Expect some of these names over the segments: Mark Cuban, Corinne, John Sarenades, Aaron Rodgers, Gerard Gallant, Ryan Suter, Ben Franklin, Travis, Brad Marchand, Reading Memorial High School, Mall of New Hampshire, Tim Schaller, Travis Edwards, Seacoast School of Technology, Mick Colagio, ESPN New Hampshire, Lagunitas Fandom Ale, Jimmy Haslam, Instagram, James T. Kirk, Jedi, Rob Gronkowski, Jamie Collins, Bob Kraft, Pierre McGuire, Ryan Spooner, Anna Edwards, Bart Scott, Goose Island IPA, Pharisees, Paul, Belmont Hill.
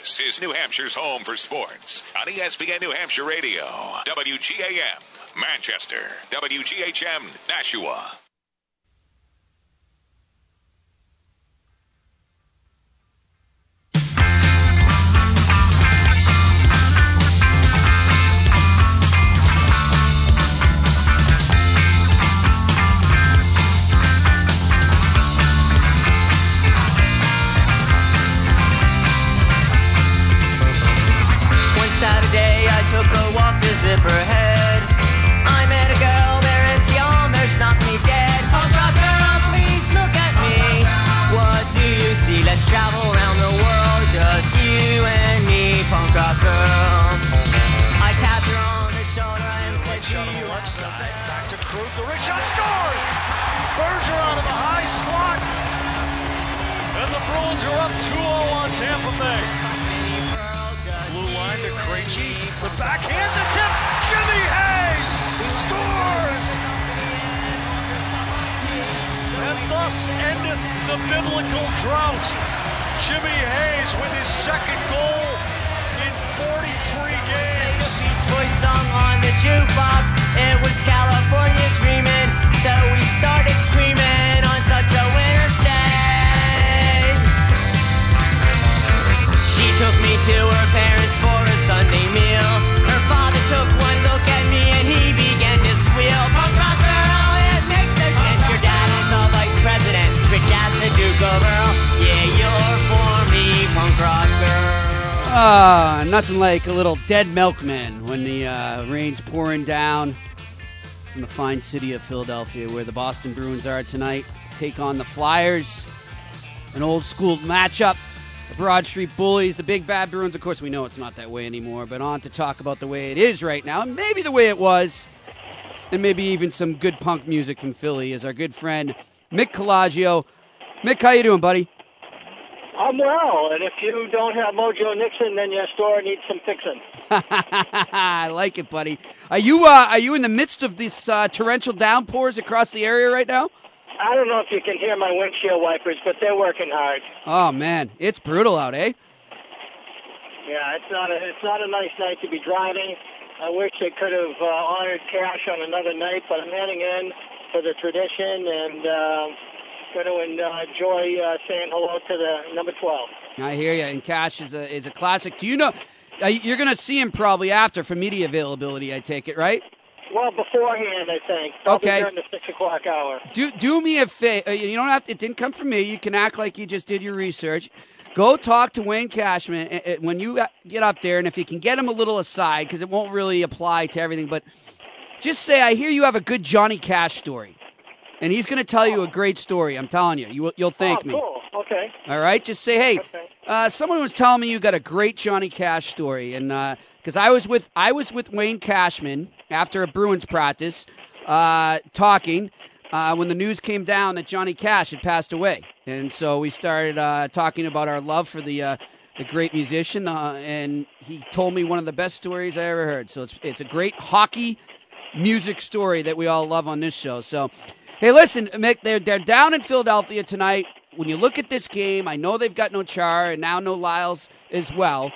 This is New Hampshire's home for sports on ESPN New Hampshire Radio, WGAM, Manchester, WGHM, Nashua. Like a little dead milkman when the rain's pouring down from the fine city of Philadelphia, where the Boston Bruins are tonight to take on the Flyers. An old-school matchup. The Broad Street Bullies, the Big Bad Bruins. Of course, we know it's not that way anymore, but on to talk about the way it is right now, and maybe the way it was, and maybe even some good punk music from Philly is our good friend Mick Colagio. Mick, how you doing, buddy? I'm well, and if you don't have Mojo Nixon, then your store needs some fixing. I like it, buddy. Are you in the midst of these torrential downpours across the area right now? I don't know if you can hear my windshield wipers, but they're working hard. Oh man, it's brutal out, eh? Yeah, it's not a nice night to be driving. I wish they could have honored Cash on another night, but I'm heading in for the tradition and. Going to enjoy saying hello to the number 12. I hear you. And Cash is a classic. Do you know you're going to see him probably after for media availability? I take it, right? Well, beforehand, I think. Probably okay. During the 6 o'clock hour. Do me a favor. You don't have to. It didn't come from me. You can act like you just did your research. Go talk to Wayne Cashman when you get up there, and if you can get him a little aside, because it won't really apply to everything. But just say, I hear you have a good Johnny Cash story. And he's going to tell you a great story. I'm telling you. You'll thank me. Oh, cool. Okay. All right? Just say, hey, okay. Someone was telling me you got a great Johnny Cash story. And because I was with Wayne Cashman after a Bruins practice talking when the news came down that Johnny Cash had passed away. And so we started talking about our love for the great musician. And he told me one of the best stories I ever heard. So it's a great hockey music story that we all love on this show. So... Hey, listen, Mick, they're down in Philadelphia tonight. When you look at this game, I know they've got no Char and now no Lyles as well.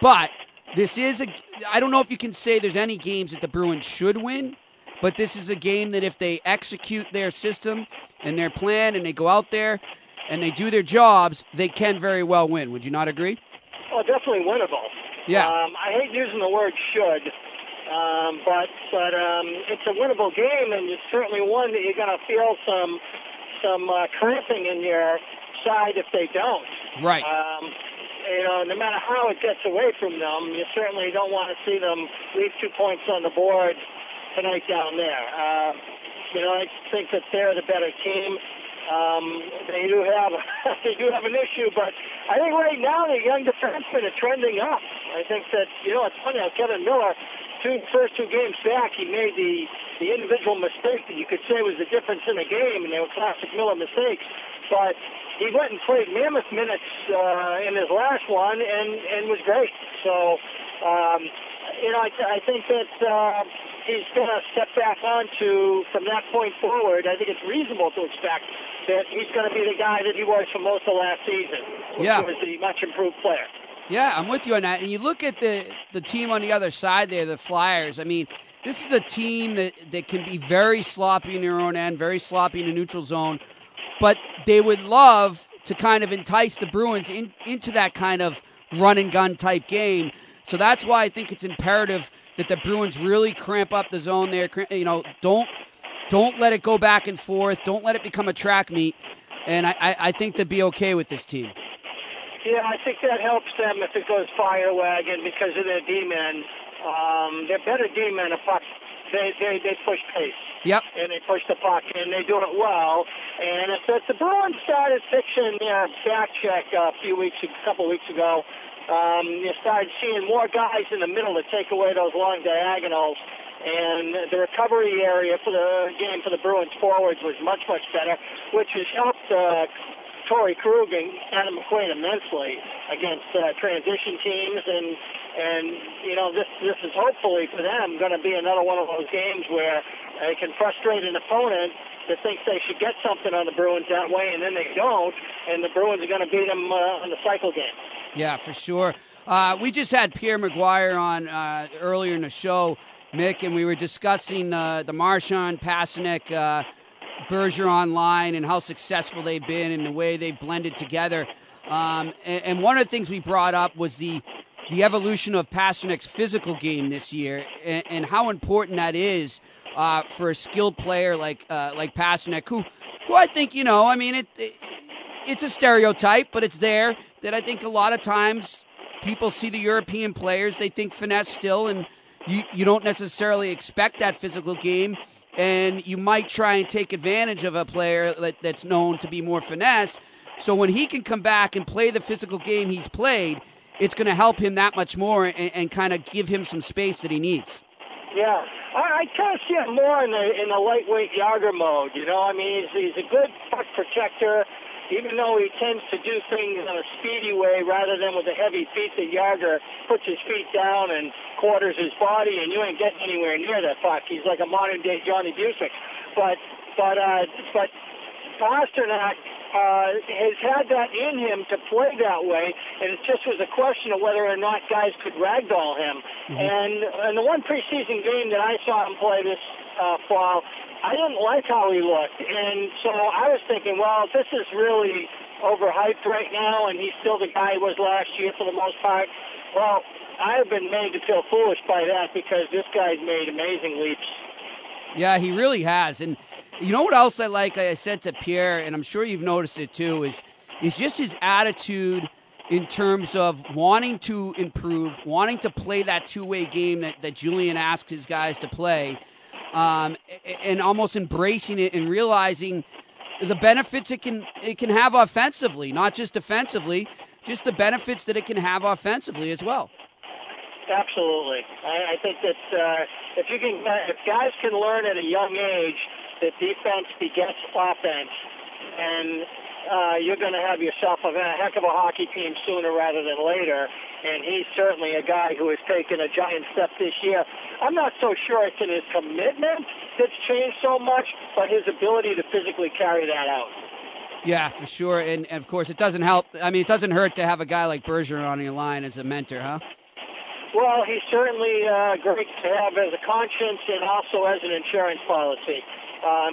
But this is I don't know if you can say there's any games that the Bruins should win, but this is a game that if they execute their system and their plan and they go out there and they do their jobs, they can very well win. Would you not agree? Oh, definitely winnable. Yeah. I hate using the word should. But it's a winnable game, and it's certainly one that you're going to feel some cramping in your side if they don't. Right. No matter how it gets away from them, you certainly don't want to see them leave 2 points on the board tonight down there. I think that they're the better team. They do have an issue, but I think right now the young defensemen are trending up. I think that, it's funny how Kevan Miller, first two games back, he made the individual mistake that you could say was the difference in the game, and they were classic Miller mistakes. But he went and played mammoth minutes in his last one and was great. So, I think that... he's going to step back onto, from that point forward, I think it's reasonable to expect that he's going to be the guy that he was for most of last season, which was the much improved player. Yeah, I'm with you on that. And you look at the team on the other side there, the Flyers. I mean, this is a team that can be very sloppy in their own end, very sloppy in the neutral zone, but they would love to kind of entice the Bruins into that kind of run-and-gun type game. So that's why I think it's imperative that the Bruins really cramp up the zone there. You know, don't let it go back and forth. Don't let it become a track meet. And I think they'd be okay with this team. Yeah, I think that helps them if it goes fire wagon because of their D-men. They're better D-men at puck. They push pace. Yep. And they push the puck, and they do it well. And if the Bruins started fixing their back check a couple weeks ago, you started seeing more guys in the middle to take away those long diagonals. And the recovery area for the game for the Bruins forwards was much, much better, which has helped Torey Krug and Adam McQuaid immensely against transition teams. And you know, this is hopefully for them going to be another one of those games where they can frustrate an opponent that thinks they should get something on the Bruins that way, and then they don't, and the Bruins are going to beat them on the cycle game. Yeah, for sure. We just had Pierre McGuire on earlier in the show, Mick, and we were discussing the Marchand, Pastrnak, Bergeron line and how successful they've been and the way they've blended together. And one of the things we brought up was the evolution of Pasternak's physical game this year, and how important that is for a skilled player like Pastrnak, who I think, you know, I mean, it's a stereotype, but it's there, that I think a lot of times people see the European players, they think finesse still, and you don't necessarily expect that physical game, and you might try and take advantage of a player that's known to be more finesse. So when he can come back and play the physical game he's played, it's going to help him that much more and kind of give him some space that he needs. Yeah, I kind of see it more in the lightweight Yager mode, you know. I mean, he's a good puck protector, even though he tends to do things in a speedy way rather than with a heavy feet that Yager puts his feet down and quarters his body, and you ain't getting anywhere near that puck. He's like a modern-day Johnny Busick. But Pastrnak has had that in him to play that way, and it just was a question of whether or not guys could ragdoll him. Mm-hmm. And the one preseason game that I saw him play this fall, I didn't like how he looked. And so I was thinking, well, this is really overhyped right now, and he's still the guy he was last year for the most part. Well, I have been made to feel foolish by that because this guy's made amazing leaps. Yeah, he really has. And you know what else I like? I said to Pierre, and I'm sure you've noticed it too, is just his attitude in terms of wanting to improve, wanting to play that two-way game that Julian asks his guys to play, and almost embracing it and realizing the benefits it can have offensively, not just defensively, just the benefits that it can have offensively as well. Absolutely. I think that if guys can learn at a young age that defense begets offense, and you're going to have yourself a heck of a hockey team sooner rather than later, and he's certainly a guy who has taken a giant step this year. I'm not so sure it's in his commitment that's changed so much, but his ability to physically carry that out. Yeah, for sure, and of course it doesn't help. I mean, it doesn't hurt to have a guy like Bergeron on your line as a mentor, huh? Well, he's certainly great to have as a conscience and also as an insurance policy.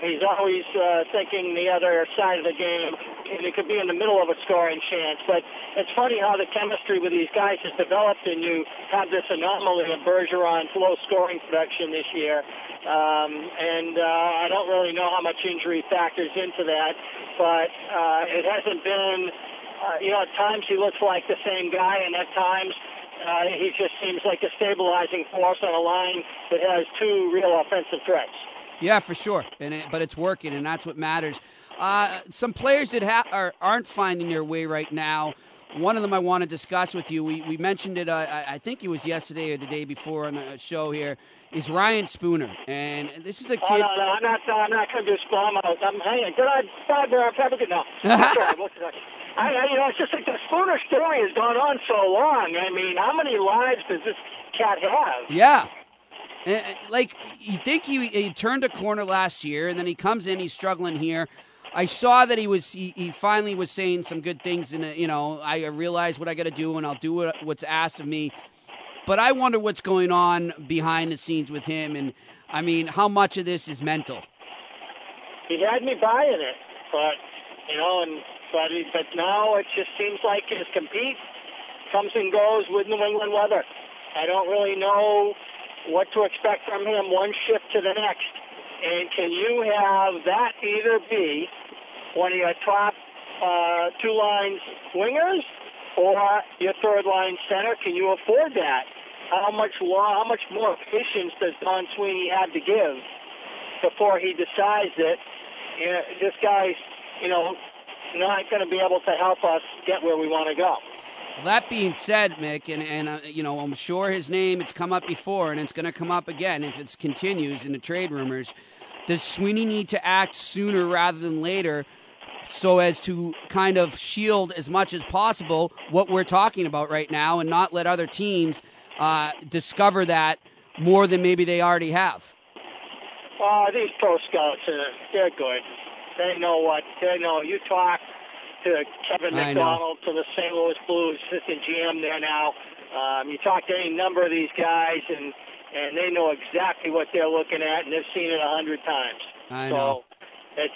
He's always thinking the other side of the game, and it could be in the middle of a scoring chance. But it's funny how the chemistry with these guys has developed, and you have this anomaly of Bergeron's low scoring production this year. I don't really know how much injury factors into that, but it hasn't been, at times he looks like the same guy, and at times he just seems like a stabilizing force on a line that has two real offensive threats. Yeah, for sure, but it's working, and that's what matters. Some players that aren't finding their way right now, one of them I want to discuss with you, we mentioned it, I think it was yesterday or the day before on a show here, is Ryan Spooner. And this is a kid... Oh, no, I'm not going to do Spooner. I'm hanging. No. It's just like the Spooner story has gone on so long. I mean, how many lives does this cat have? Yeah. Like, you think he turned a corner last year, and then he comes in, he's struggling here. I saw that he was he finally was saying some good things, and you know, I realize what I got to do, and I'll do what's asked of me. But I wonder what's going on behind the scenes with him, and I mean, how much of this is mental? He had me buying it, but you know, but now it just seems like his compete comes and goes with New England weather. I don't really know what to expect from him one shift to the next. And can you have that either be one of your top two lines wingers or your third line center? Can you afford that? How much more patience does Don Sweeney have to give before he decides that this guy's, you know, not going to be able to help us get where we want to go? Well, that being said, Mick, and you know, I'm sure his name, it's come up before, and it's going to come up again if it continues in the trade rumors. Does Sweeney need to act sooner rather than later so as to kind of shield as much as possible what we're talking about right now and not let other teams discover that more than maybe they already have? These pro scouts, they're good. They know what they know. You talk to Kevin McDonald, to the St. Louis Blues assistant GM there now. You talk to any number of these guys, and they know exactly what they're looking at, and they've seen it 100 times. I know. It's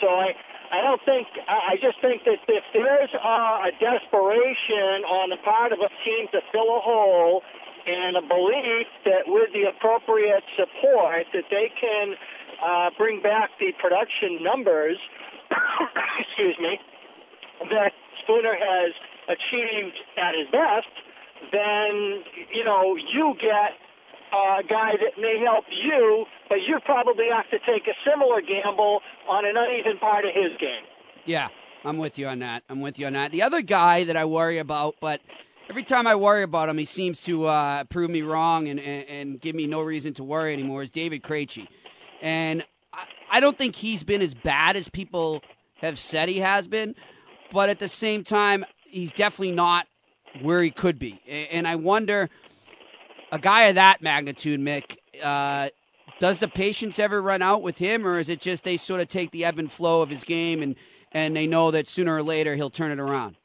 so I don't think I just think that if there's a desperation on the part of a team to fill a hole and a belief that with the appropriate support that they can bring back the production numbers, excuse me, that Spooner has achieved at his best, then, you know, you get a guy that may help you, but you probably have to take a similar gamble on an uneven part of his game. Yeah, I'm with you on that. The other guy that I worry about, but every time I worry about him, he seems to prove me wrong and give me no reason to worry anymore, is David Krejci. And I don't think he's been as bad as people have said he has been, but at the same time, he's definitely not where he could be. And I wonder, a guy of that magnitude, Mick, does the patience ever run out with him, or is it just they sort of take the ebb and flow of his game and they know that sooner or later he'll turn it around?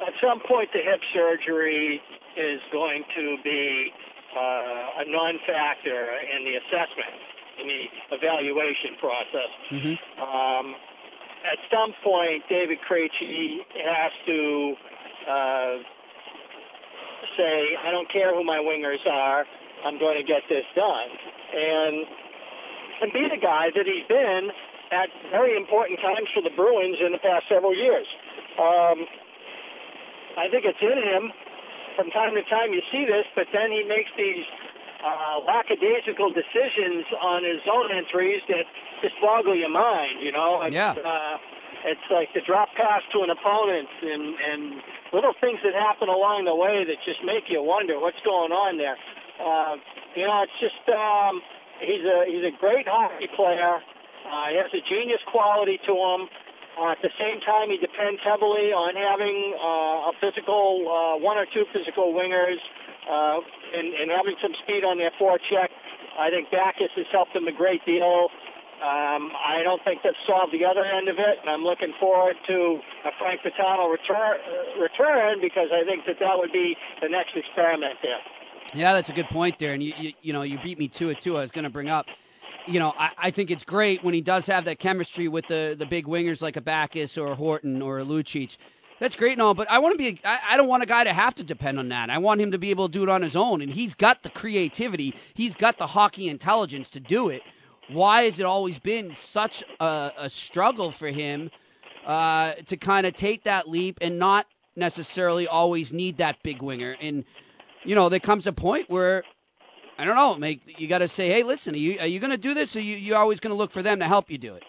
At some point, the hip surgery is going to be a non-factor in the assessment, in the evaluation process. Mm-hmm. At some point, David Krejci has to say, I don't care who my wingers are, I'm going to get this done. And be the guy that he's been at very important times for the Bruins in the past several years. I think it's in him. From time to time you see this, but then he makes these lackadaisical decisions on his own entries that just boggle your mind, you know? It's like the drop pass to an opponent and little things that happen along the way that just make you wonder what's going on there. You know, it's just he's a great hockey player. He has a genius quality to him. At the same time, he depends heavily on having a physical, one or two physical wingers, and having some speed on their forecheck. I think Backus has helped him a great deal. I don't think they've solved the other end of it, and I'm looking forward to a Frank Patano return because I think that would be the next experiment there. Yeah, that's a good point there, and you beat me to it too. I was going to bring up, you know, I think it's great when he does have that chemistry with the big wingers like a Backus or a Horton or a Lucic. That's great and all, but I want to I don't want a guy to have to depend on that. I want him to be able to do it on his own, and he's got the creativity. He's got the hockey intelligence to do it. Why has it always been such a struggle for him to kind of take that leap and not necessarily always need that big winger? And, you know, there comes a point where, I don't know, you got to say, hey, listen, are you going to do this, or you're always going to look for them to help you do it?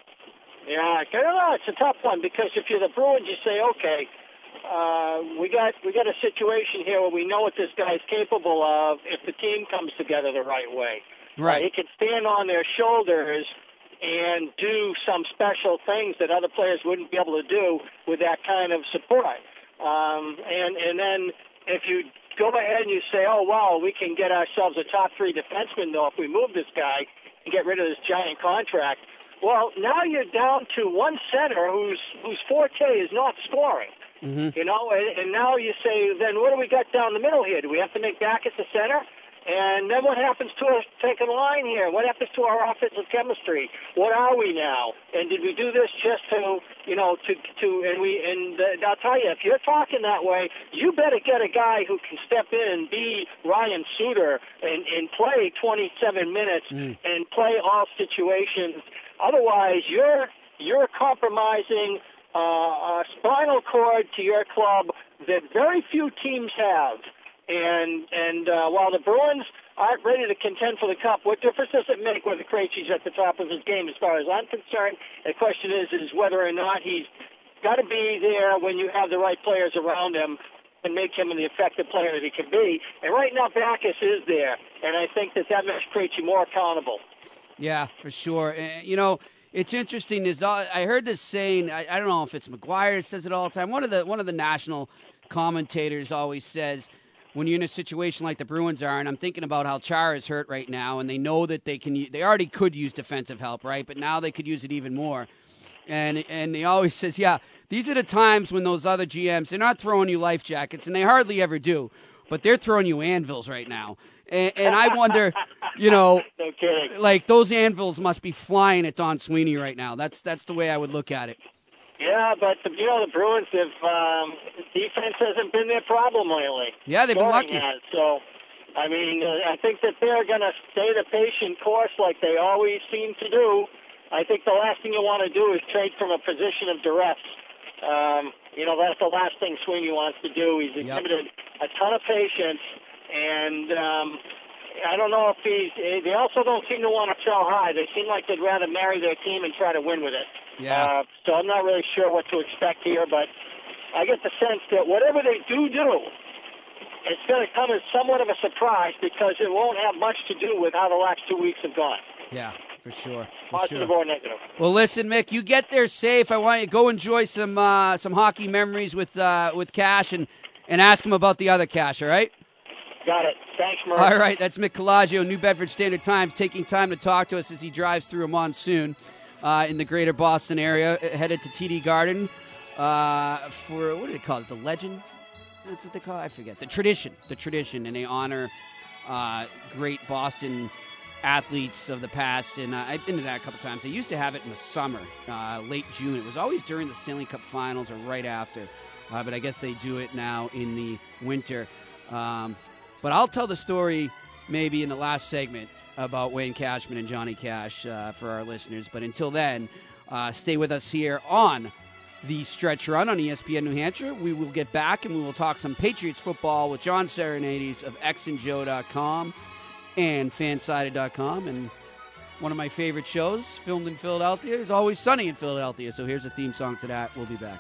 Yeah, I don't know. It's a tough one because if you're the Bruins, you say, okay, we got a situation here where we know what this guy's capable of if the team comes together the right way. Right. He can stand on their shoulders and do some special things that other players wouldn't be able to do with that kind of support. And then if you go ahead and you say, oh, wow, we can get ourselves a top 3 defenseman, though, if we move this guy and get rid of this giant contract, Well, now you're down to one center whose forte is not scoring. Mm-hmm. You know, and now you say, then what do we got down the middle here? Do we have to make back at the center? And then what happens to us taking line here? What happens to our offensive chemistry? What are we now? And did we do this just to, you know, and I'll tell you, if you're talking that way, you better get a guy who can step in and be Ryan Suter and play 27 minutes and play all situations. Otherwise, you're compromising a spinal cord to your club that very few teams have. And while the Bruins aren't ready to contend for the Cup, what difference does it make whether Krejci's at the top of his game as far as I'm concerned? The question is whether or not he's got to be there when you have the right players around him and make him an effective player that he can be. And right now, Backes is there, and I think that makes Krejci more accountable. Yeah, for sure. You know, it's interesting. I heard this saying, I don't know if it's McGuire says it all the time. One of the national commentators always says, when you're in a situation like the Bruins are, and I'm thinking about how Chara is hurt right now, and they know that they already could use defensive help, right? But now they could use it even more. And they always says, yeah, these are the times when those other GMs, they're not throwing you life jackets, and they hardly ever do, but they're throwing you anvils right now. And I wonder, you know, no kidding. Like those anvils must be flying at Don Sweeney right now. That's the way I would look at it. Yeah, but the Bruins, defense hasn't been their problem lately. Yeah, they've been lucky. So, I mean, I think that they're going to stay the patient course like they always seem to do. I think the last thing you want to do is trade from a position of duress. You know, that's the last thing Sweeney wants to do. He's exhibited a ton of patience, and I don't know if they also don't seem to want to sell high. They seem like they'd rather marry their team and try to win with it. Yeah. So I'm not really sure what to expect here, but I get the sense that whatever they do, it's going to come as somewhat of a surprise because it won't have much to do with how the last 2 weeks have gone. Yeah, for sure. Positive or negative. Well, listen, Mick, you get there safe. I want you to go enjoy some hockey memories with Cash and ask him about the other Cash, all right? Got it. Thanks, Murray. All right, that's Mick Colagio, New Bedford Standard Times, taking time to talk to us as he drives through a monsoon. In the greater Boston area, headed to TD Garden for, what do they call it, the legend? That's what they call it? I forget. The tradition, and they honor great Boston athletes of the past, and I've been to that a couple times. They used to have it in the summer, late June. It was always during the Stanley Cup Finals or right after, but I guess they do it now in the winter. But I'll tell the story maybe in the last segment about Wayne Cashman and Johnny Cash for our listeners. But until then, stay with us here on The Stretch Run on ESPN New Hampshire. We will get back and we will talk some Patriots football with John Sarenades of xandjoe.com and fansided.com. And one of my favorite shows, filmed in Philadelphia, is Always Sunny in Philadelphia. So here's a theme song to that. We'll be back.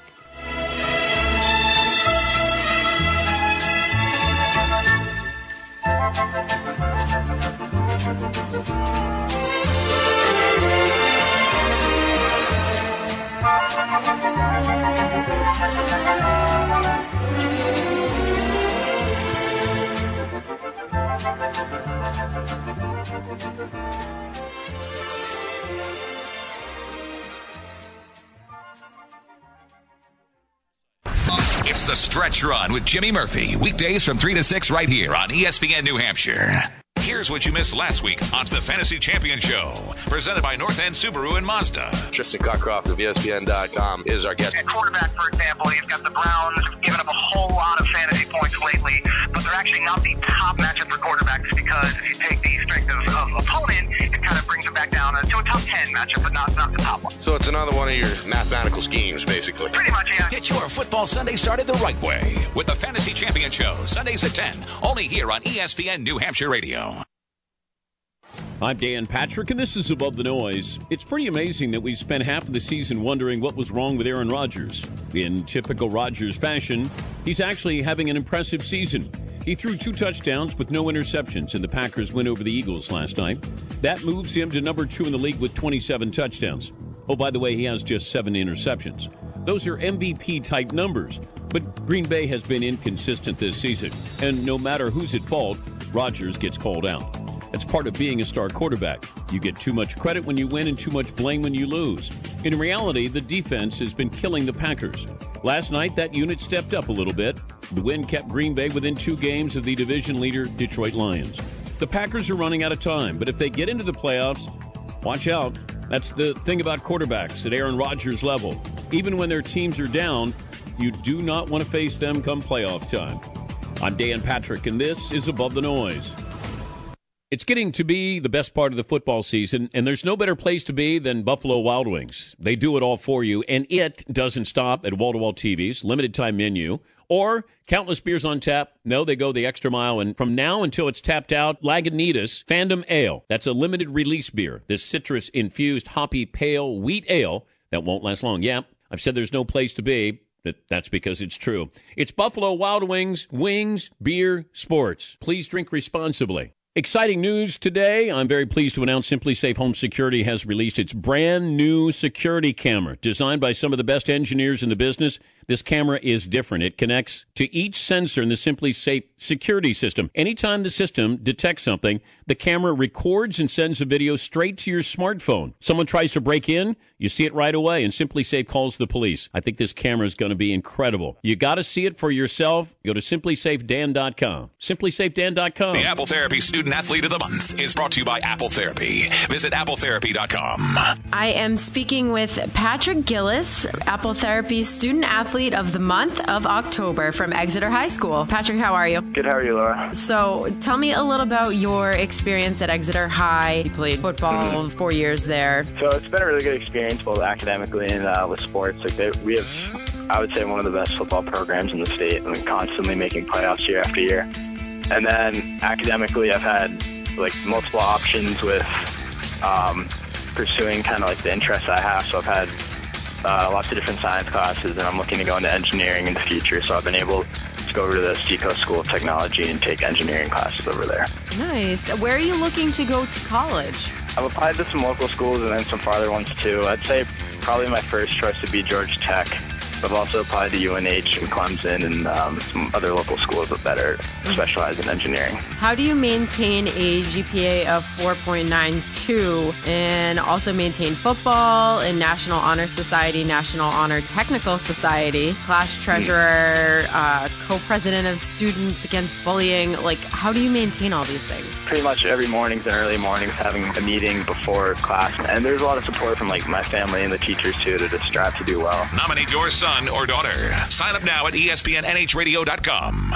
It's The Stretch Run with Jimmy Murphy, weekdays from 3 to 6 right here on ESPN New Hampshire. Here's what you missed last week on the Fantasy Champion Show, presented by North End Subaru and Mazda. Tristan Cockcroft of ESPN.com is our guest. At quarterback, for example, you've got the Browns giving up a whole lot of fantasy points lately, but they're actually not the top matchup for quarterbacks because if you take the strength of opponent, it kind of brings it back down to a top 10 matchup, but not the top one. So it's another one of your mathematical schemes, basically. Pretty much, yeah. Get your football Sunday started the right way with the Fantasy Champion Show, Sundays at 10, only here on ESPN New Hampshire Radio. I'm Dan Patrick, and this is Above the Noise. It's pretty amazing that we spent half of the season wondering what was wrong with Aaron Rodgers. In typical Rodgers fashion, he's actually having an impressive season. He threw 2 touchdowns with no interceptions in the Packers' win over the Eagles last night. That moves him to number 2 in the league with 27 touchdowns. Oh, by the way, he has just 7 interceptions. Those are MVP-type numbers, but Green Bay has been inconsistent this season, and no matter who's at fault, Rodgers gets called out. That's part of being a star quarterback. You get too much credit when you win and too much blame when you lose. In reality, the defense has been killing the Packers. Last night, that unit stepped up a little bit. The win kept Green Bay within 2 games of the division leader, Detroit Lions. The Packers are running out of time, but if they get into the playoffs, watch out. That's the thing about quarterbacks at Aaron Rodgers' level. Even when their teams are down, you do not want to face them come playoff time. I'm Dan Patrick, and this is Above the Noise. It's getting to be the best part of the football season, and there's no better place to be than Buffalo Wild Wings. They do it all for you, and it doesn't stop at wall-to-wall TVs, limited-time menu, or countless beers on tap. No, they go the extra mile. And from now until it's tapped out, Lagunitas Fandom Ale. That's a limited release beer. This citrus-infused, hoppy, pale wheat ale that won't last long. Yeah, I've said there's no place to be. That's because it's true. It's Buffalo Wild Wings, wings, beer, sports. Please drink responsibly. Exciting news today. I'm very pleased to announce SimpliSafe Home Security has released its brand new security camera. Designed by some of the best engineers in the business, this camera is different. It connects to each sensor in the SimpliSafe security system. Anytime the system detects something, the camera records and sends a video straight to your smartphone. Someone tries to break in, you see it right away, and SimpliSafe calls the police. I think this camera is going to be incredible. You got to see it for yourself. Go to simplysafedan.com. simplysafedan.com. The Apple Therapy Student Athlete of the Month is brought to you by Apple Therapy. Visit appletherapy.com. I am speaking with Patrick Gillis, Apple Therapy Student Athlete of the Month of October from Exeter High School. Patrick, how are you? Good, how are you, Laura? So tell me a little about your experience at Exeter High. You played football 4 years there. So it's been a really good experience both academically and with sports. We have, I would say, one of the best football programs in the state, and constantly making playoffs year after year. And then academically, I've had multiple options with pursuing kind of the interests I have. So I've had lots of different science classes, and I'm looking to go into engineering in the future. So I've been able to go over to the Seacoast School of Technology and take engineering classes over there. Nice. Where are you looking to go to college? I've applied to some local schools and then some farther ones too. I'd say probably my first choice would be Georgia Tech. I've also applied to UNH and Clemson and some other local schools that are specialized in engineering. How do you maintain a GPA of 4.92 and also maintain football and National Honor Society, National Honor Technical Society, class treasurer, co-president of Students Against Bullying? How do you maintain all these things? Pretty much every mornings and early mornings having a meeting before class. And there's a lot of support from my family and the teachers too to just strive to do well. Nominate your son or daughter. Sign up now at ESPNNHradio.com.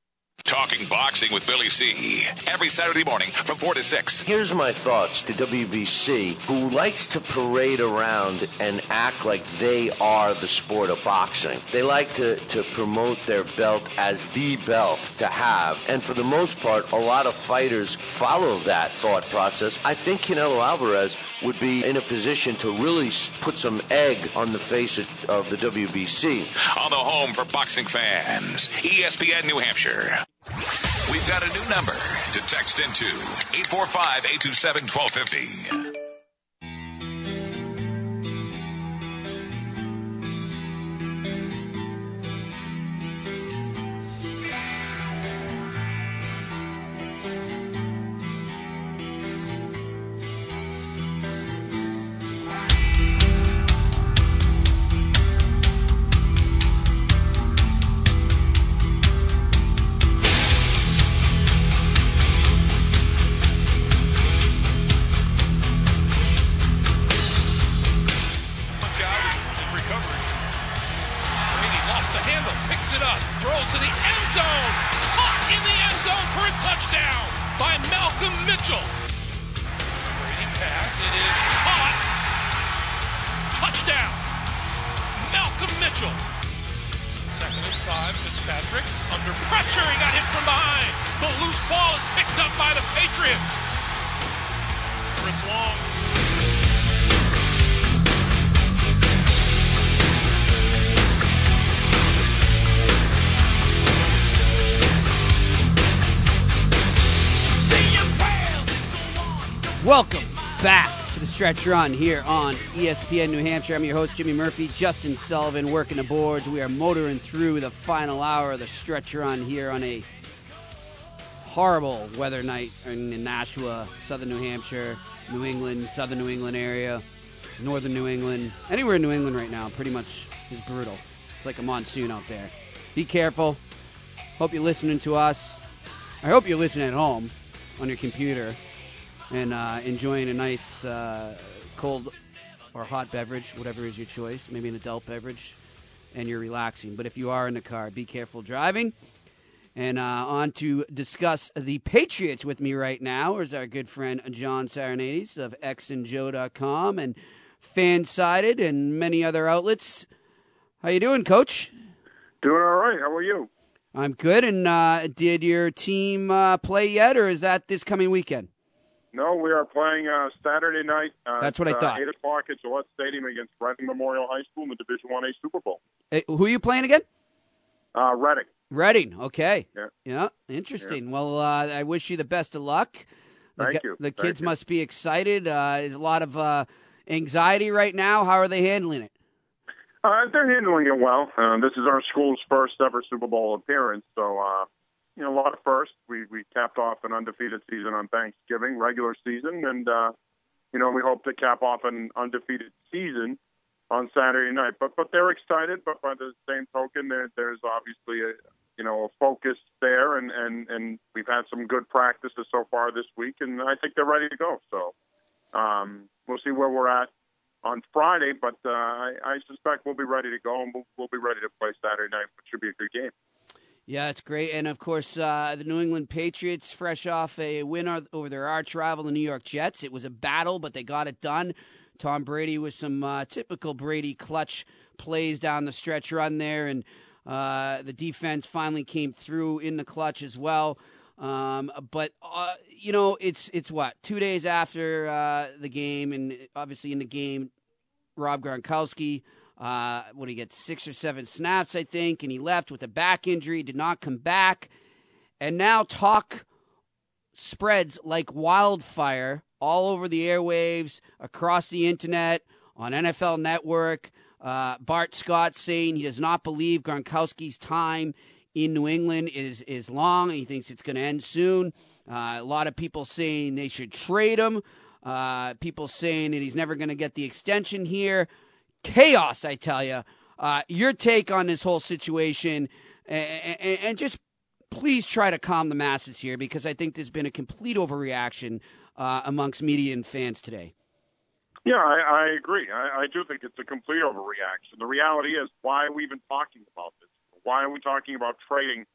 Talking Boxing with Billy C. Every Saturday morning from 4 to 6. Here's my thoughts to WBC, who likes to parade around and act like they are the sport of boxing. They like to promote their belt as the belt to have. And for the most part, a lot of fighters follow that thought process. I think Canelo Alvarez would be in a position to really put some egg on the face of the WBC. On the home for boxing fans, ESPN New Hampshire. We've got a new number to text into, 845-827-1250. Patriots. Chris Long. Welcome back to the Stretch Run here on ESPN New Hampshire. I'm your host, Jimmy Murphy. Justin Sullivan working the boards. We are motoring through the final hour of the Stretch Run here on a horrible weather night in Nashua, southern New Hampshire, New England, southern New England area, northern New England. Anywhere in New England right now pretty much is brutal. It's like a monsoon out there. Be careful. Hope you're listening to us. I hope you're listening at home on your computer and enjoying a nice cold or hot beverage, whatever is your choice, maybe an adult beverage, and you're relaxing. But if you are in the car, be careful driving. And on to discuss the Patriots with me right now is our good friend John Sarenades of xandjoe.com and Fansided and many other outlets. How you doing, Coach? Doing all right. How are you? I'm good. And did your team play yet, or is that this coming weekend? No, we are playing Saturday night. That's what I thought. 8 o'clock at Gillette Stadium against Reading Memorial High School in the Division I-A Super Bowl. Hey, who are you playing again? Reading. Reading, okay. Yeah. Interesting. Yeah. Well, I wish you the best of luck. Thank you. The kids must be excited. There's a lot of anxiety right now. How are they handling it? They're handling it well. This is our school's first ever Super Bowl appearance, so... you know, a lot of firsts. We capped off an undefeated season on Thanksgiving, regular season, and, you know, we hope to cap off an undefeated season on Saturday night. But they're excited, but by the same token, there's obviously, a focus there, and we've had some good practices so far this week, and I think they're ready to go. So we'll see where we're at on Friday, but I suspect we'll be ready to go, and we'll be ready to play Saturday night, which should be a good game. Yeah, it's great. And, of course, the New England Patriots fresh off a win over their arch rival, the New York Jets. It was a battle, but they got it done. Tom Brady with some typical Brady clutch plays down the stretch run there, and the defense finally came through in the clutch as well. But, it's what, 2 days after the game, and obviously in the game, Rob Gronkowski, when he gets 6 or 7 snaps, I think, and he left with a back injury, did not come back. And now talk spreads like wildfire all over the airwaves, across the internet, on NFL Network. Bart Scott saying he does not believe Gronkowski's time in New England is long, and he thinks it's going to end soon. A lot of people saying they should trade him. People saying that he's never going to get the extension here. Chaos, I tell you. Your take on this whole situation, and just please try to calm the masses here, because I think there's been a complete overreaction amongst media and fans today. Yeah, I agree. I do think it's a complete overreaction. The reality is, why are we even talking about this? Why are we talking about trading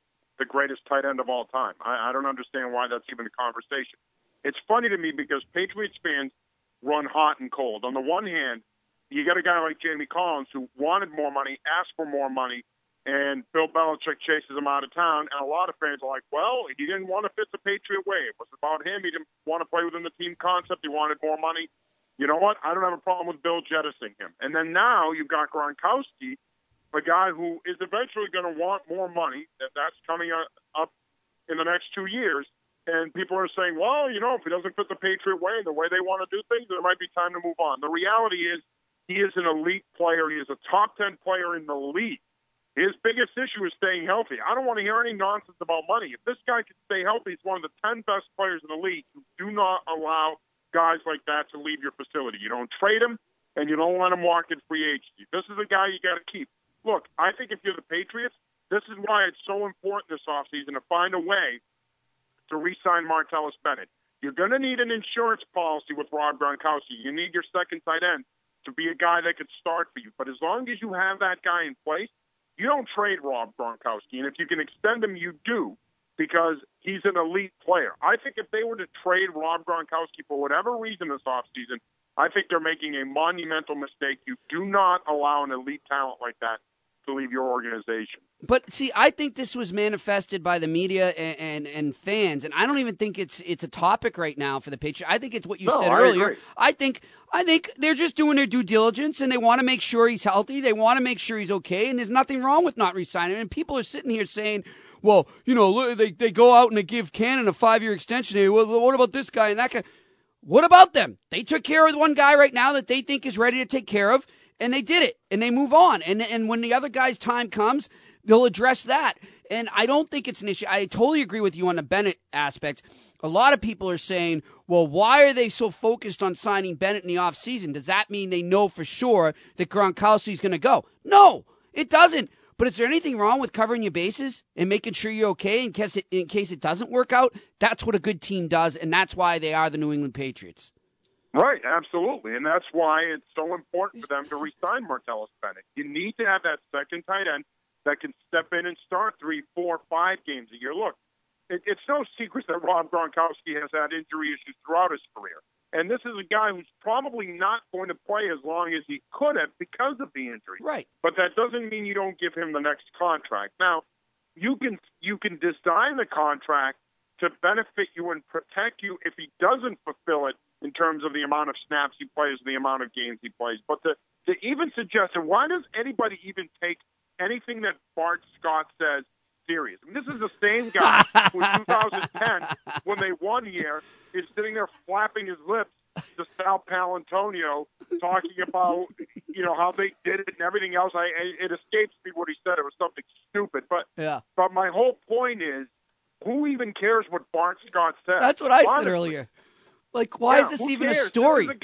the greatest tight end of all time? I don't understand why that's even a conversation. It's funny to me because Patriots fans run hot and cold. On the one hand, you got a guy like Jamie Collins who wanted more money, asked for more money, and Bill Belichick chases him out of town. And a lot of fans are like, well, he didn't want to fit the Patriot way. It was about him. He didn't want to play within the team concept. He wanted more money. You know what? I don't have a problem with Bill jettisoning him. And then now you've got Gronkowski, a guy who is eventually going to want more money. That's coming up in the next 2 years. And people are saying, well, if he doesn't fit the Patriot way, the way they want to do things, there might be time to move on. The reality is, he is an elite player. He is a top 10 player in the league. His biggest issue is staying healthy. I don't want to hear any nonsense about money. If this guy can stay healthy, he's one of the 10 best players in the league. You do not allow guys like that to leave your facility. You don't trade him, and you don't let him walk in free agency. This is a guy you got to keep. Look, I think if you're the Patriots, this is why it's so important this offseason to find a way to re-sign Martellus Bennett. You're going to need an insurance policy with Rob Gronkowski. You need your second tight end to be a guy that could start for you. But as long as you have that guy in place, you don't trade Rob Gronkowski. And if you can extend him, you do, because he's an elite player. I think if they were to trade Rob Gronkowski for whatever reason this offseason, I think they're making a monumental mistake. You do not allow an elite talent like that to leave your organization. But, see, I think this was manifested by the media and fans, and I don't even think it's a topic right now for the Patriots. I think it's what you said earlier. Agree. I think they're just doing their due diligence, and they want to make sure he's healthy. They want to make sure he's okay, and there's nothing wrong with not re-signing him. And people are sitting here saying, well, you know, they go out and they give Cannon a 5-year extension. Well, what about this guy and that guy? What about them? They took care of one guy right now that they think is ready to take care of, and they did it, and they move on. And when the other guy's time comes, they'll address that. And I don't think it's an issue. I totally agree with you on the Bennett aspect. A lot of people are saying, well, why are they so focused on signing Bennett in the offseason? Does that mean they know for sure that Gronkowski's going to go? No, it doesn't. But is there anything wrong with covering your bases and making sure you're okay in case it doesn't work out? That's what a good team does, and that's why they are the New England Patriots. Right, absolutely. And that's why it's so important for them to re-sign Martellus Bennett. You need to have that second tight end that can step in and start 3, 4, 5 games a year. Look, it's no secret that Rob Gronkowski has had injury issues throughout his career. And this is a guy who's probably not going to play as long as he could have because of the injury. Right. But that doesn't mean you don't give him the next contract. Now, you can design the contract to benefit you and protect you if he doesn't fulfill it in terms of the amount of snaps he plays, the amount of games he plays. But to even suggest it, why does anybody even take anything that Bart Scott says serious? I mean, this is the same guy who in 2010, when they won here, is sitting there flapping his lips to Sal Palantonio, talking about, you know, how they did it and everything else. It escapes me what he said. It was something stupid. But my whole point is, who even cares what Bart Scott said? That's what I said earlier. Like, why is this even a story? This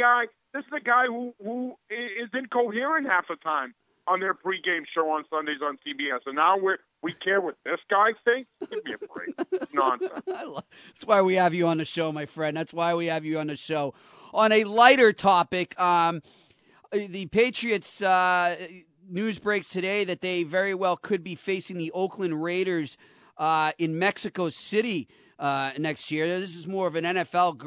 is a guy who is incoherent half the time on their pregame show on Sundays on CBS. And now we care what this guy thinks? Give me a break. It's nonsense. That's why we have you on the show, my friend. That's why we have you on the show. On a lighter topic, the Patriots news breaks today that they very well could be facing the Oakland Raiders in Mexico City next year. This is more of an NFL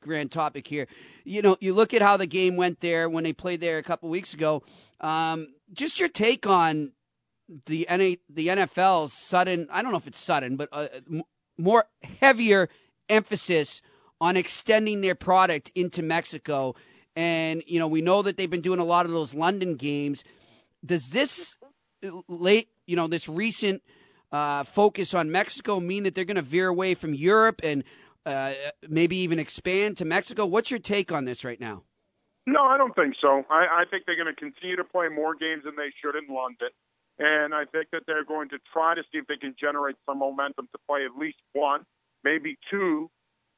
grand topic here. You know, you look at how the game went there when they played there a couple weeks ago. Just your take on the NFL's sudden, I don't know if it's sudden, but more heavier emphasis on extending their product into Mexico. And, you know, we know that they've been doing a lot of those London games. Does this this recent focus on Mexico mean that they're going to veer away from Europe and maybe even expand to Mexico? What's your take on this right now? No, I don't think so. I think they're going to continue to play more games than they should in London. And I think that they're going to try to see if they can generate some momentum to play at least 1, maybe 2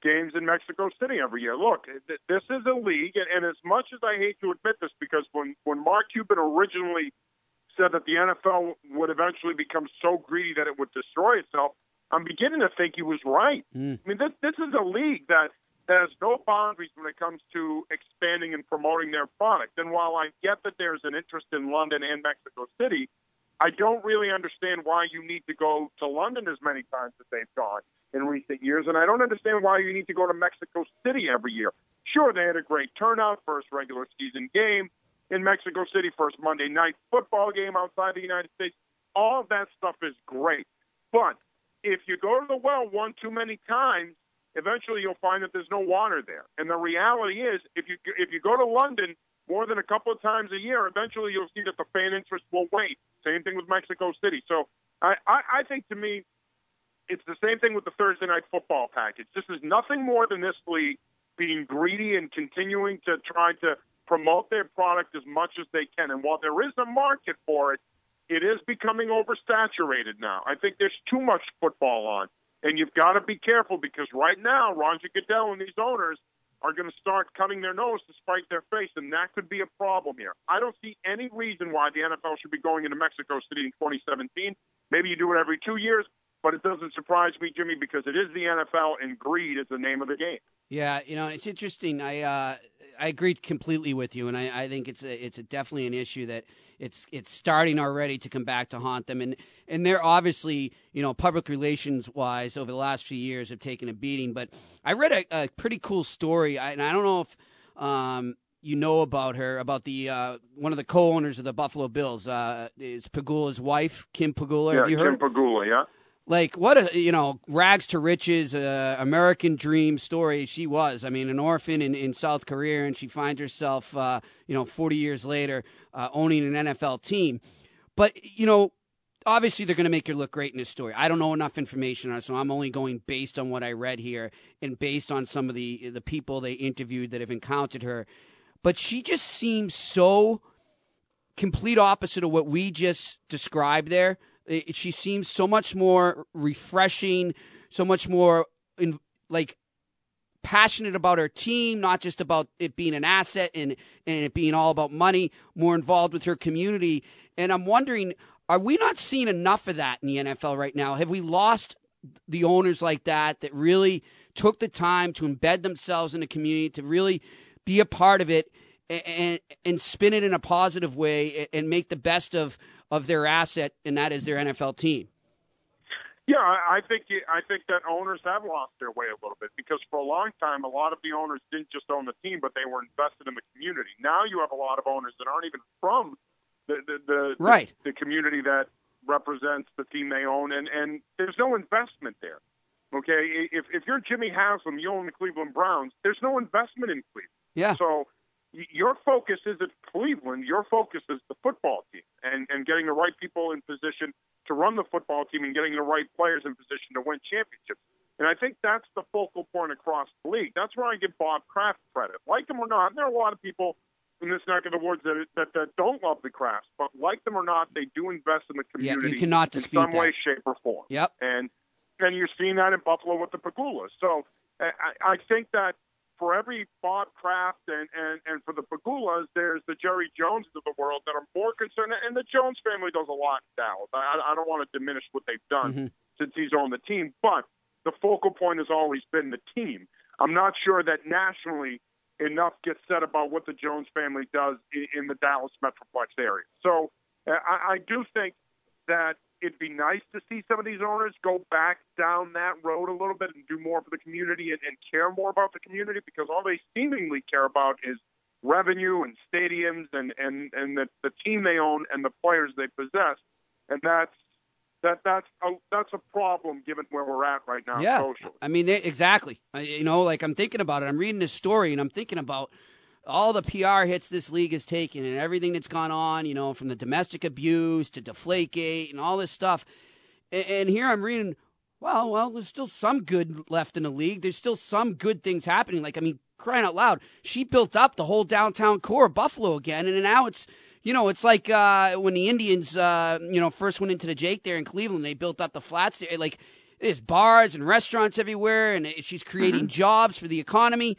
games in Mexico City every year. Look, this is a league, and as much as I hate to admit this, because when Mark Cuban originally said that the NFL would eventually become so greedy that it would destroy itself, I'm beginning to think he was right. I mean, this is a league that has no boundaries when it comes to expanding and promoting their product. And while I get that there's an interest in London and Mexico City, I don't really understand why you need to go to London as many times as they've gone in recent years, and I don't understand why you need to go to Mexico City every year. Sure, they had a great turnout, first regular season game in Mexico City, first Monday night football game outside the United States. All of that stuff is great. But if you go to the well one too many times, eventually you'll find that there's no water there. And the reality is, if you go to London more than a couple of times a year, eventually you'll see that the fan interest will wane. Same thing with Mexico City. So I think, to me, it's the same thing with the Thursday night football package. This is nothing more than this league being greedy and continuing to try to promote their product as much as they can. And while there is a market for it, it is becoming oversaturated now. I think there's too much football on. And you've got to be careful, because right now, Roger Goodell and these owners are going to start cutting their nose to spite their face, and that could be a problem here. I don't see any reason why the NFL should be going into Mexico City in 2017. Maybe you do it every 2 years, but it doesn't surprise me, Jimmy, because it is the NFL, and greed is the name of the game. Yeah, you know, it's interesting. I agree completely with you, and I think it's definitely an issue that it's starting already to come back to haunt them. And they're obviously, you know, public relations-wise over the last few years have taken a beating. But I read a pretty cool story, and I don't know if you know about her, about the one of the co-owners of the Buffalo Bills. Is Pagula's wife, Kim Pagula? Yeah, have you heard? Kim Pagula, yeah. Like, what a, you know, rags to riches, American dream story she was. I mean, an orphan in South Korea, and she finds herself, 40 years later owning an NFL team. But, you know, obviously they're going to make her look great in this story. I don't know enough information on it, so I'm only going based on what I read here and based on some of the people they interviewed that have encountered her. But she just seems so complete opposite of what we just described there. She seems so much more refreshing, so much more passionate about her team, not just about it being an asset and it being all about money, more involved with her community. And I'm wondering, are we not seeing enough of that in the NFL right now? Have we lost the owners like that really took the time to embed themselves in the community, to really be a part of it and spin it in a positive way and make the best of their asset, and that is their NFL team? Yeah, I think that owners have lost their way a little bit, because for a long time, a lot of the owners didn't just own the team, but they were invested in the community. Now you have a lot of owners that aren't even from the community that represents the team they own, and there's no investment there. Okay, if you're Jimmy Haslam, you own the Cleveland Browns. There's no investment in Cleveland. Yeah. So your focus isn't Cleveland. Your focus is the football team and getting the right people in position to run the football team and getting the right players in position to win championships. And I think that's the focal point across the league. That's where I give Bob Kraft credit. Like him or not, there are a lot of people in this neck of the woods that don't love the Krafts, but like them or not, they do invest in the community in some way, shape, or form. Yep. And you're seeing that in Buffalo with the Pagulas. So I think that for every Bob Kraft and for the Pagulas, there's the Jerry Joneses of the world that are more concerned. And the Jones family does a lot now. I don't want to diminish what they've done since he's on the team, but the focal point has always been the team. I'm not sure that nationally enough gets said about what the Jones family does in the Dallas Metroplex area. So I do think that it'd be nice to see some of these owners go back down that road a little bit and do more for the community and care more about the community, because all they seemingly care about is revenue and stadiums and the team they own and the players they possess. And that's a problem given where we're at right now. Yeah, socially. I mean, exactly. I'm thinking about it. I'm reading this story and I'm thinking about all the PR hits this league has taken and everything that's gone on, from the domestic abuse to Deflategate and all this stuff. And here I'm reading, well, there's still some good left in the league. There's still some good things happening. Like, I mean, crying out loud, she built up the whole downtown core of Buffalo again. And now it's, it's like when the Indians, first went into the Jake there in Cleveland, they built up the flats there. Like, there's bars and restaurants everywhere, and she's creating jobs for the economy.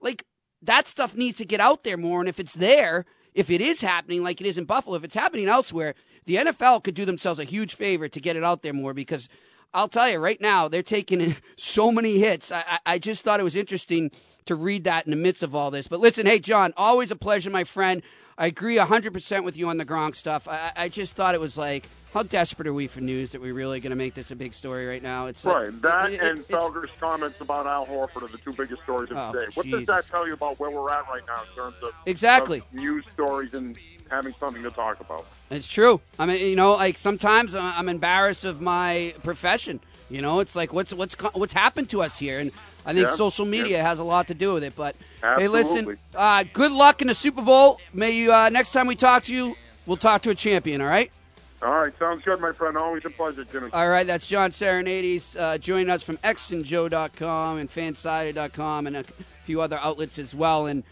Like, that stuff needs to get out there more, and if it's there, if it is happening like it is in Buffalo, if it's happening elsewhere, the NFL could do themselves a huge favor to get it out there more, because I'll tell you right now, they're taking so many hits. I just thought it was interesting to read that in the midst of all this. But listen, hey, John, always a pleasure, my friend. I agree 100% with you on the Gronk stuff. I just thought it was like, how desperate are we for news that we're really going to make this a big story right now? It's right. Like, that and Felger's comments about Al Horford are the two biggest stories of today. What does that tell you about where we're at right now in terms of news stories and having something to talk about? It's true. I mean, sometimes I'm embarrassed of my profession. It's like what's happened to us here, and I think social media has a lot to do with it. But absolutely. Hey, listen, good luck in the Super Bowl. May you next time we talk to you, we'll talk to a champion. All right. All right, sounds good, my friend. Always a pleasure, Jimmy. All right, that's John Sarenades joining us from xandjoe.com and fansided.com and a few other outlets as well. And,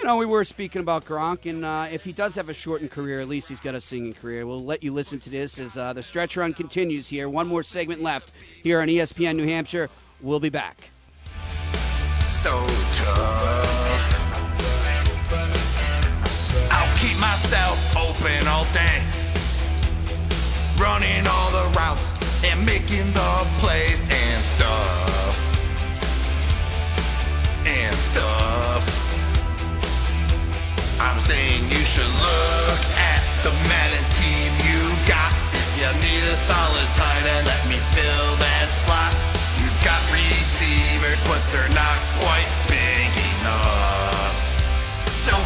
we were speaking about Gronk, and if he does have a shortened career, at least he's got a singing career. We'll let you listen to this as the stretch run continues here. One more segment left here on ESPN New Hampshire. We'll be back. So tough. I'll keep myself open all day. Running all the routes and making the plays and stuff. And stuff. I'm saying you should look at the Madden team you got. If you need a solid tight end, let me fill that slot. You've got receivers, but they're not quite big enough. So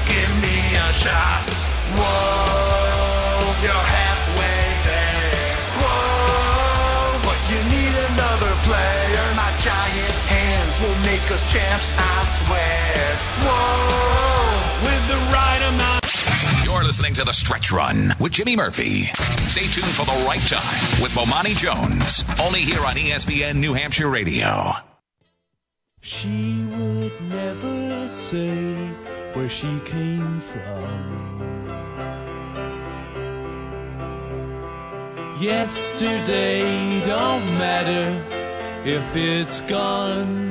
champs, I swear. Whoa, with the right amount. You're listening to The Stretch Run with Jimmy Murphy. Stay tuned for the right time with Bomani Jones. Only here on ESPN New Hampshire Radio. She would never say where she came from. Yesterday don't matter if it's gone.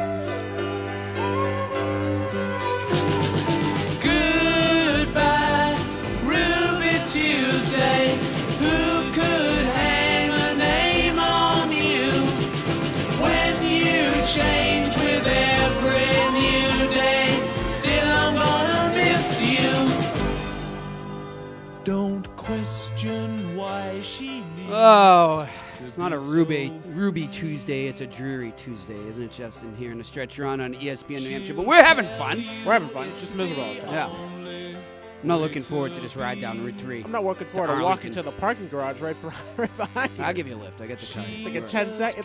Question why she needs. Oh, it's not a Ruby Tuesday. It's a dreary Tuesday, isn't it, Justin? Here in the Stretch Run on ESPN New Hampshire. But we're having fun. It's just miserable all the time. Yeah. I'm not looking forward to this ride down Route 3. I'm not looking forward to walking to the parking garage right behind you. I'll give you a lift. I got the car. It's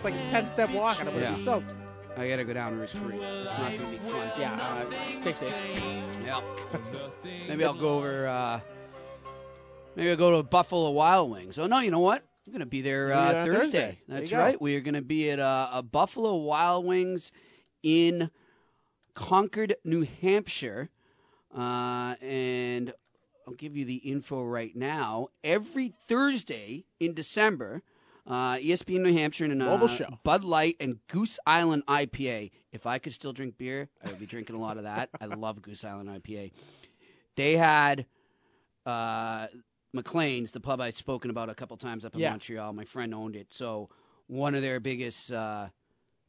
like a 10-step walk, and I'm going to be soaked. I got to go down Route 3. It's not going to be fun. Yeah, stay safe. Yeah. Maybe I'll go over... Maybe I'll go to Buffalo Wild Wings. Oh, no, you know what? I'm going to be there Thursday. That's right. We are going to be at a Buffalo Wild Wings in Concord, New Hampshire. And I'll give you the info right now. Every Thursday in December, ESPN New Hampshire and Bud Light and Goose Island IPA. If I could still drink beer, I would be drinking a lot of that. I love Goose Island IPA. They had... McLean's, the pub I've spoken about a couple times up in Montreal. My friend owned it. So one of their biggest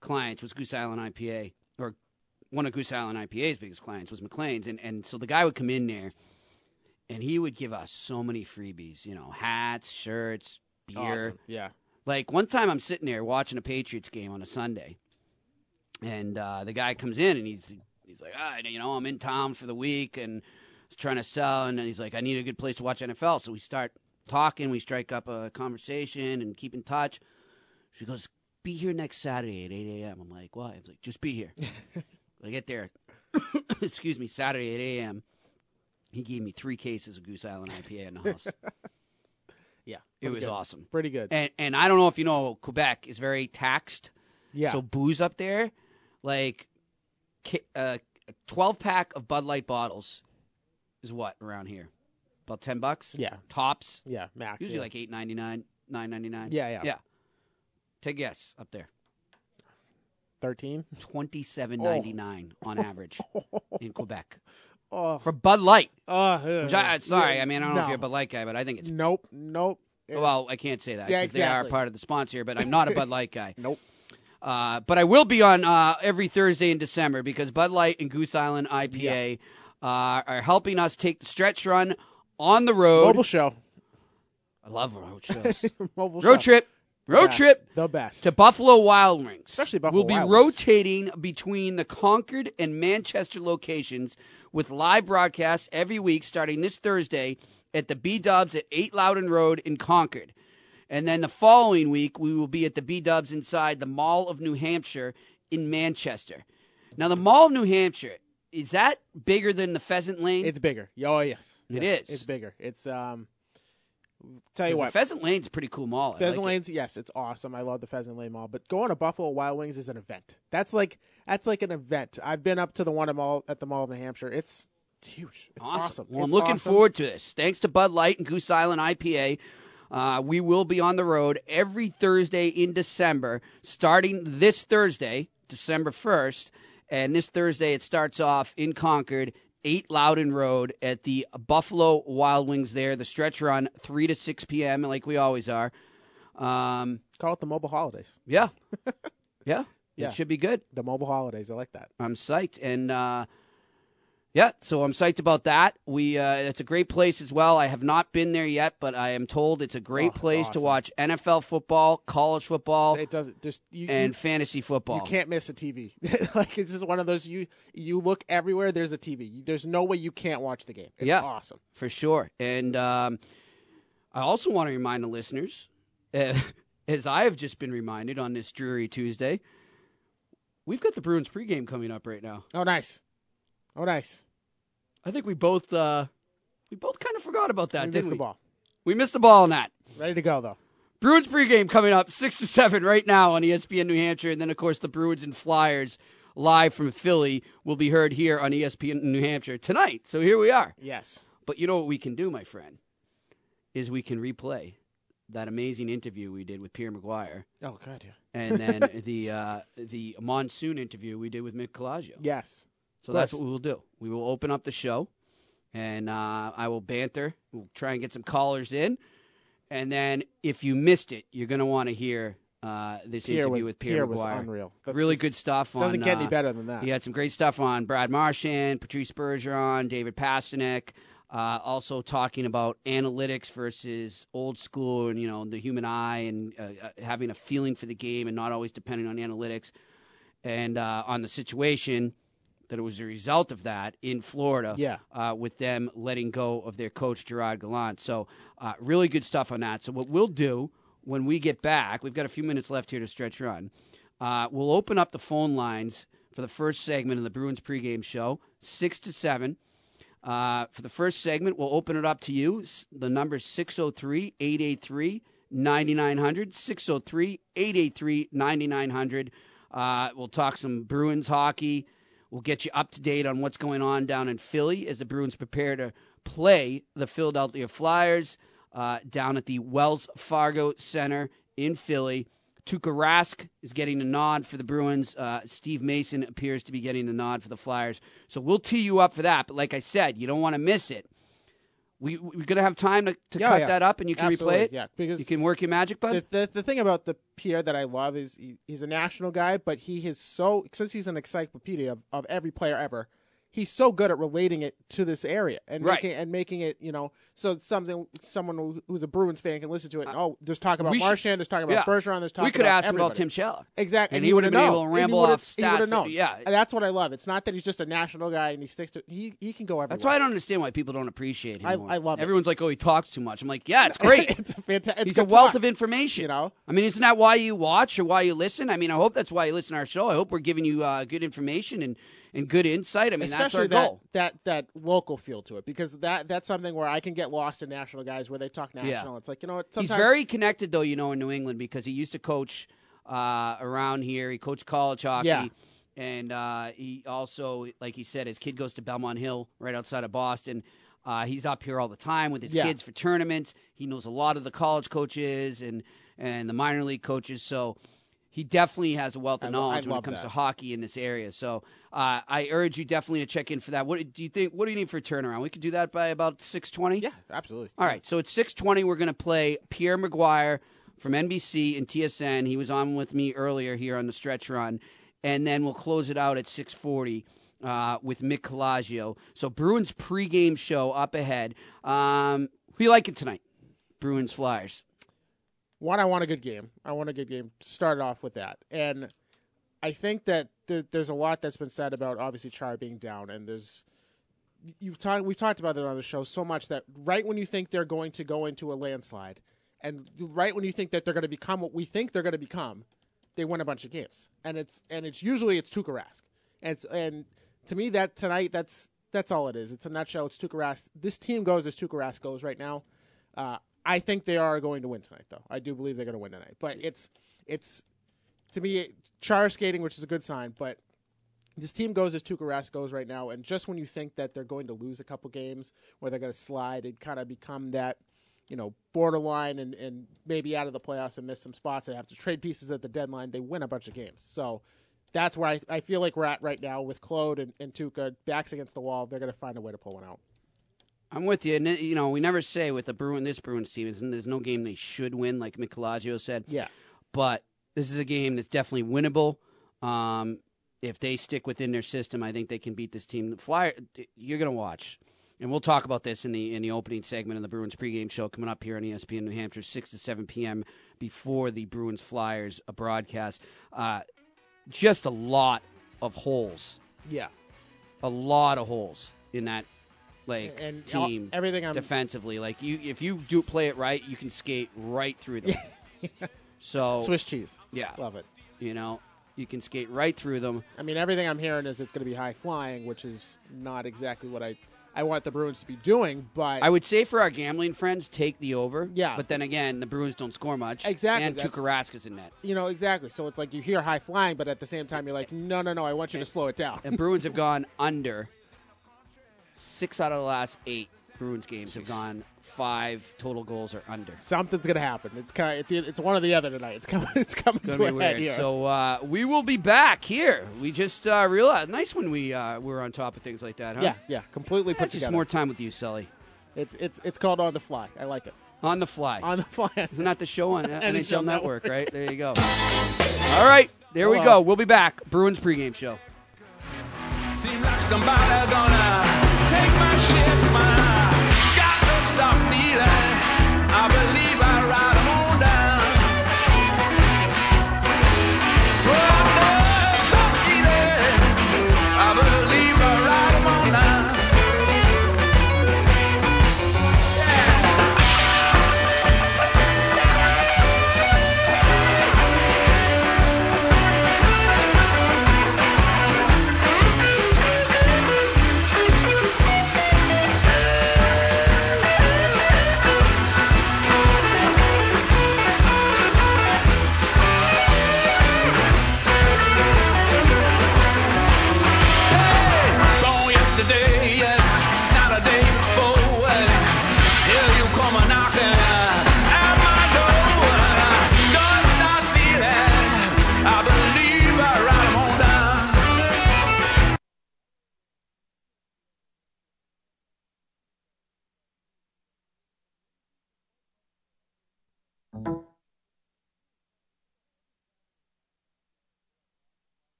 clients was Goose Island IPA, or one of Goose Island IPA's biggest clients was McLean's. And so the guy would come in there, and he would give us so many freebies, hats, shirts, beer. Awesome. Yeah. Like one time I'm sitting there watching a Patriots game on a Sunday, and the guy comes in, and he's like, I'm in town for the week, and trying to sell, and then he's like, I need a good place to watch NFL. So we start talking, we strike up a conversation and keep in touch. She goes, be here next Saturday at 8 a.m. I'm like, why? He's like, just be here. I get there, Saturday at 8 a.m. He gave me 3 cases of Goose Island IPA in the house. Yeah. It was awesome. Pretty good. And I don't know if you know, Quebec is very taxed. Yeah. So booze up there, like a 12-pack of Bud Light bottles is what around here? About $10? Yeah. Tops? Yeah, max. Usually like $8.99, $9.99. Yeah. Take a guess up there. 13? $27.99 on average in Quebec. Oh. For Bud Light. I don't know if you're a Bud Light guy, but I think it's... Nope. Well, I can't say that because they are part of the sponsor, but I'm not a Bud Light guy. Nope. But I will be on every Thursday in December because Bud Light and Goose Island IPA... Yeah. Are helping us take the Stretch Run on the road. Mobile show. I love road shows. Road trip. The best. To Buffalo Wild Wings. Especially Buffalo Wild Wings. We'll be rotating between the Concord and Manchester locations with live broadcasts every week starting this Thursday at the B-Dubs at 8 Loudon Road in Concord. And then the following week, we will be at the B-Dubs inside the Mall of New Hampshire in Manchester. Now, the Mall of New Hampshire... Is that bigger than the Pheasant Lane? It's bigger. Oh, yes. It is. It's bigger. It's, tell you what. Pheasant Lane's a pretty cool mall. Pheasant Lane's, it's awesome. I love the Pheasant Lane Mall. But going to Buffalo Wild Wings is an event. That's like an event. I've been up to the one at the Mall of New Hampshire. It's huge. It's awesome. Well, I'm looking forward to this. Thanks to Bud Light and Goose Island IPA. We will be on the road every Thursday in December, starting this Thursday, December 1st. And this Thursday, it starts off in Concord, 8 Loudon Road at the Buffalo Wild Wings there. The Stretch Run, 3 to 6 p.m., like we always are. Call it the Mobile Holidays. Yeah. Yeah. It should be good. The Mobile Holidays. I like that. I'm psyched. And Yeah, so I'm psyched about that. It's a great place as well. I have not been there yet, but I am told it's a great place awesome. To watch NFL football, college football, and fantasy football. You can't miss a TV. Like, it's just one of those, you look everywhere, there's a TV. There's no way you can't watch the game. It's awesome. For sure. And I also want to remind the listeners, as I have just been reminded on this dreary Tuesday, we've got the Bruins pregame coming up right now. Oh, nice. Oh, nice. I think we both kind of forgot about that, didn't we? We missed the ball. We missed the ball on that. Ready to go, though. Bruins pregame coming up 6 to 7 right now on ESPN New Hampshire. And then, of course, the Bruins and Flyers live from Philly will be heard here on ESPN New Hampshire tonight. So here we are. Yes. But you know what we can do, my friend, is we can replay that amazing interview we did with Pierre McGuire. Oh, God, yeah. And then the monsoon interview we did with Mick Colagio. Yes. So that's what we will do. We will open up the show, and I will banter. We'll try and get some callers in. And then if you missed it, you're going to want to hear this interview with Pierre McGuire. Pierre was unreal. That's really good stuff. Doesn't get any better than that. He had some great stuff on Brad Marchand, Patrice Bergeron, David Pastrnak, also talking about analytics versus old school and, the human eye and having a feeling for the game and not always depending on analytics and on the situation that it was a result of that in Florida with them letting go of their coach, Gerard Gallant. So really good stuff on that. So what we'll do when we get back, we've got a few minutes left here to stretch run. We'll open up the phone lines for the first segment of the Bruins pregame show, 6 to 7. For the first segment, we'll open it up to you. The number is 603-883-9900, 603-883-9900. We'll talk some Bruins hockey. We'll get you up to date on what's going on down in Philly as the Bruins prepare to play the Philadelphia Flyers down at the Wells Fargo Center in Philly. Tuukka Rask is getting a nod for the Bruins. Steve Mason appears to be getting the nod for the Flyers. So we'll tee you up for that. But like I said, you don't want to miss it. We're going to have time to cut that up, and you can replay it? Yeah, because you can work your magic, bud? The thing about the Pierre that I love is he's a national guy, but he is so, since he's an encyclopedia of every player ever, he's so good at relating it to this area and making it, so someone who's a Bruins fan can listen to it. There's talk about Marchand, there's talk about Bergeron, there's talk about everybody. We could ask him about Tim Schaller. Exactly. And he would have been able to ramble off stats. Yeah. And that's what I love. It's not that he's just a national guy and he sticks to he can go everywhere. That's why I don't understand why people don't appreciate him more. I love it. Everyone's like, oh, he talks too much. I'm like, yeah, it's great. It's a fantastic. He's a wealth of information. I mean, isn't that why you watch or why you listen? I mean, I hope that's why you listen to our show. I hope we're giving you good information and good insight. I mean, especially that's our goal. That local feel to it, because that's something where I can get lost in national guys where they talk national. Yeah. It's like, sometimes... He's very connected, though, in New England, because he used to coach around here. He coached college hockey. Yeah. And he also, like he said, his kid goes to Belmont Hill right outside of Boston. He's up here all the time with his kids for tournaments. He knows a lot of the college coaches and the minor league coaches, so... He definitely has a wealth of knowledge when it comes to hockey in this area. So I urge you definitely to check in for that. What do you need for a turnaround? We could do that by about 6:20? Yeah, absolutely. All right, so at 6:20, we're going to play Pierre McGuire from NBC and TSN. He was on with me earlier here on the stretch run. And then we'll close it out at 6:40 with Mick Colagio. So Bruins pregame show up ahead. Who you liking tonight? Bruins Flyers. One, I want a good game. Started off with that. And I think that there's a lot that's been said about, obviously, Chara being down. And we've talked about it on the show so much that right when you think they're going to go into a landslide and right when you think that they're going to become what we think they're going to become, they win a bunch of games. And it's usually Tuukka Rask. And to me, that tonight, that's all it is. It's a nutshell. It's Tuukka Rask. This team goes as Tuukka Rask goes right now. I think they are going to win tonight, though. I do believe they're going to win tonight. But it's to me, Chara skating, which is a good sign. But this team goes as Tuukka Rask goes right now. And just when you think that they're going to lose a couple games where they're going to slide and kind of become that, borderline and maybe out of the playoffs and miss some spots and have to trade pieces at the deadline, they win a bunch of games. So that's where I feel like we're at right now with Claude and Tuukka backs against the wall. They're going to find a way to pull one out. I'm with you. And, we never say with this Bruins team, there's no game they should win, like Mick Colagio said. Yeah. But this is a game that's definitely winnable. If they stick within their system, I think they can beat this team. The Flyer, you're going to watch. And we'll talk about this in the opening segment of the Bruins pregame show coming up here on ESPN New Hampshire, 6 to 7 p.m. before the Bruins Flyers broadcast. Just a lot of holes. Yeah. A lot of holes in that team everything defensively. Like if you play it right, you can skate right through them. So Swiss cheese. Yeah. Love it. You can skate right through them. I mean, everything I'm hearing is it's going to be high flying, which is not exactly what I want the Bruins to be doing, but I would say for our gambling friends, take the over. Yeah. But then again, the Bruins don't score much. Exactly. And Tuukka Rask is in net. Exactly. So it's like you hear high flying, but at the same time, you're like, no, I want you to slow it down. And Bruins have gone under 6 out of the last 8 Bruins games. Jeez. Have gone 5 total goals or under. Something's gonna happen. It's one or the other tonight. It's coming to a head here. So we will be back here. We just realized nice when we're on top of things like that, huh? Yeah, completely put together. Just more time with you, Sully. It's called On the Fly. I like it. On the Fly. On the Fly. Isn't that the show on NHL Network? Right there you go. All right, there we go. We'll be back. Bruins pregame show. Seems like somebody gonna take my shit. Stop.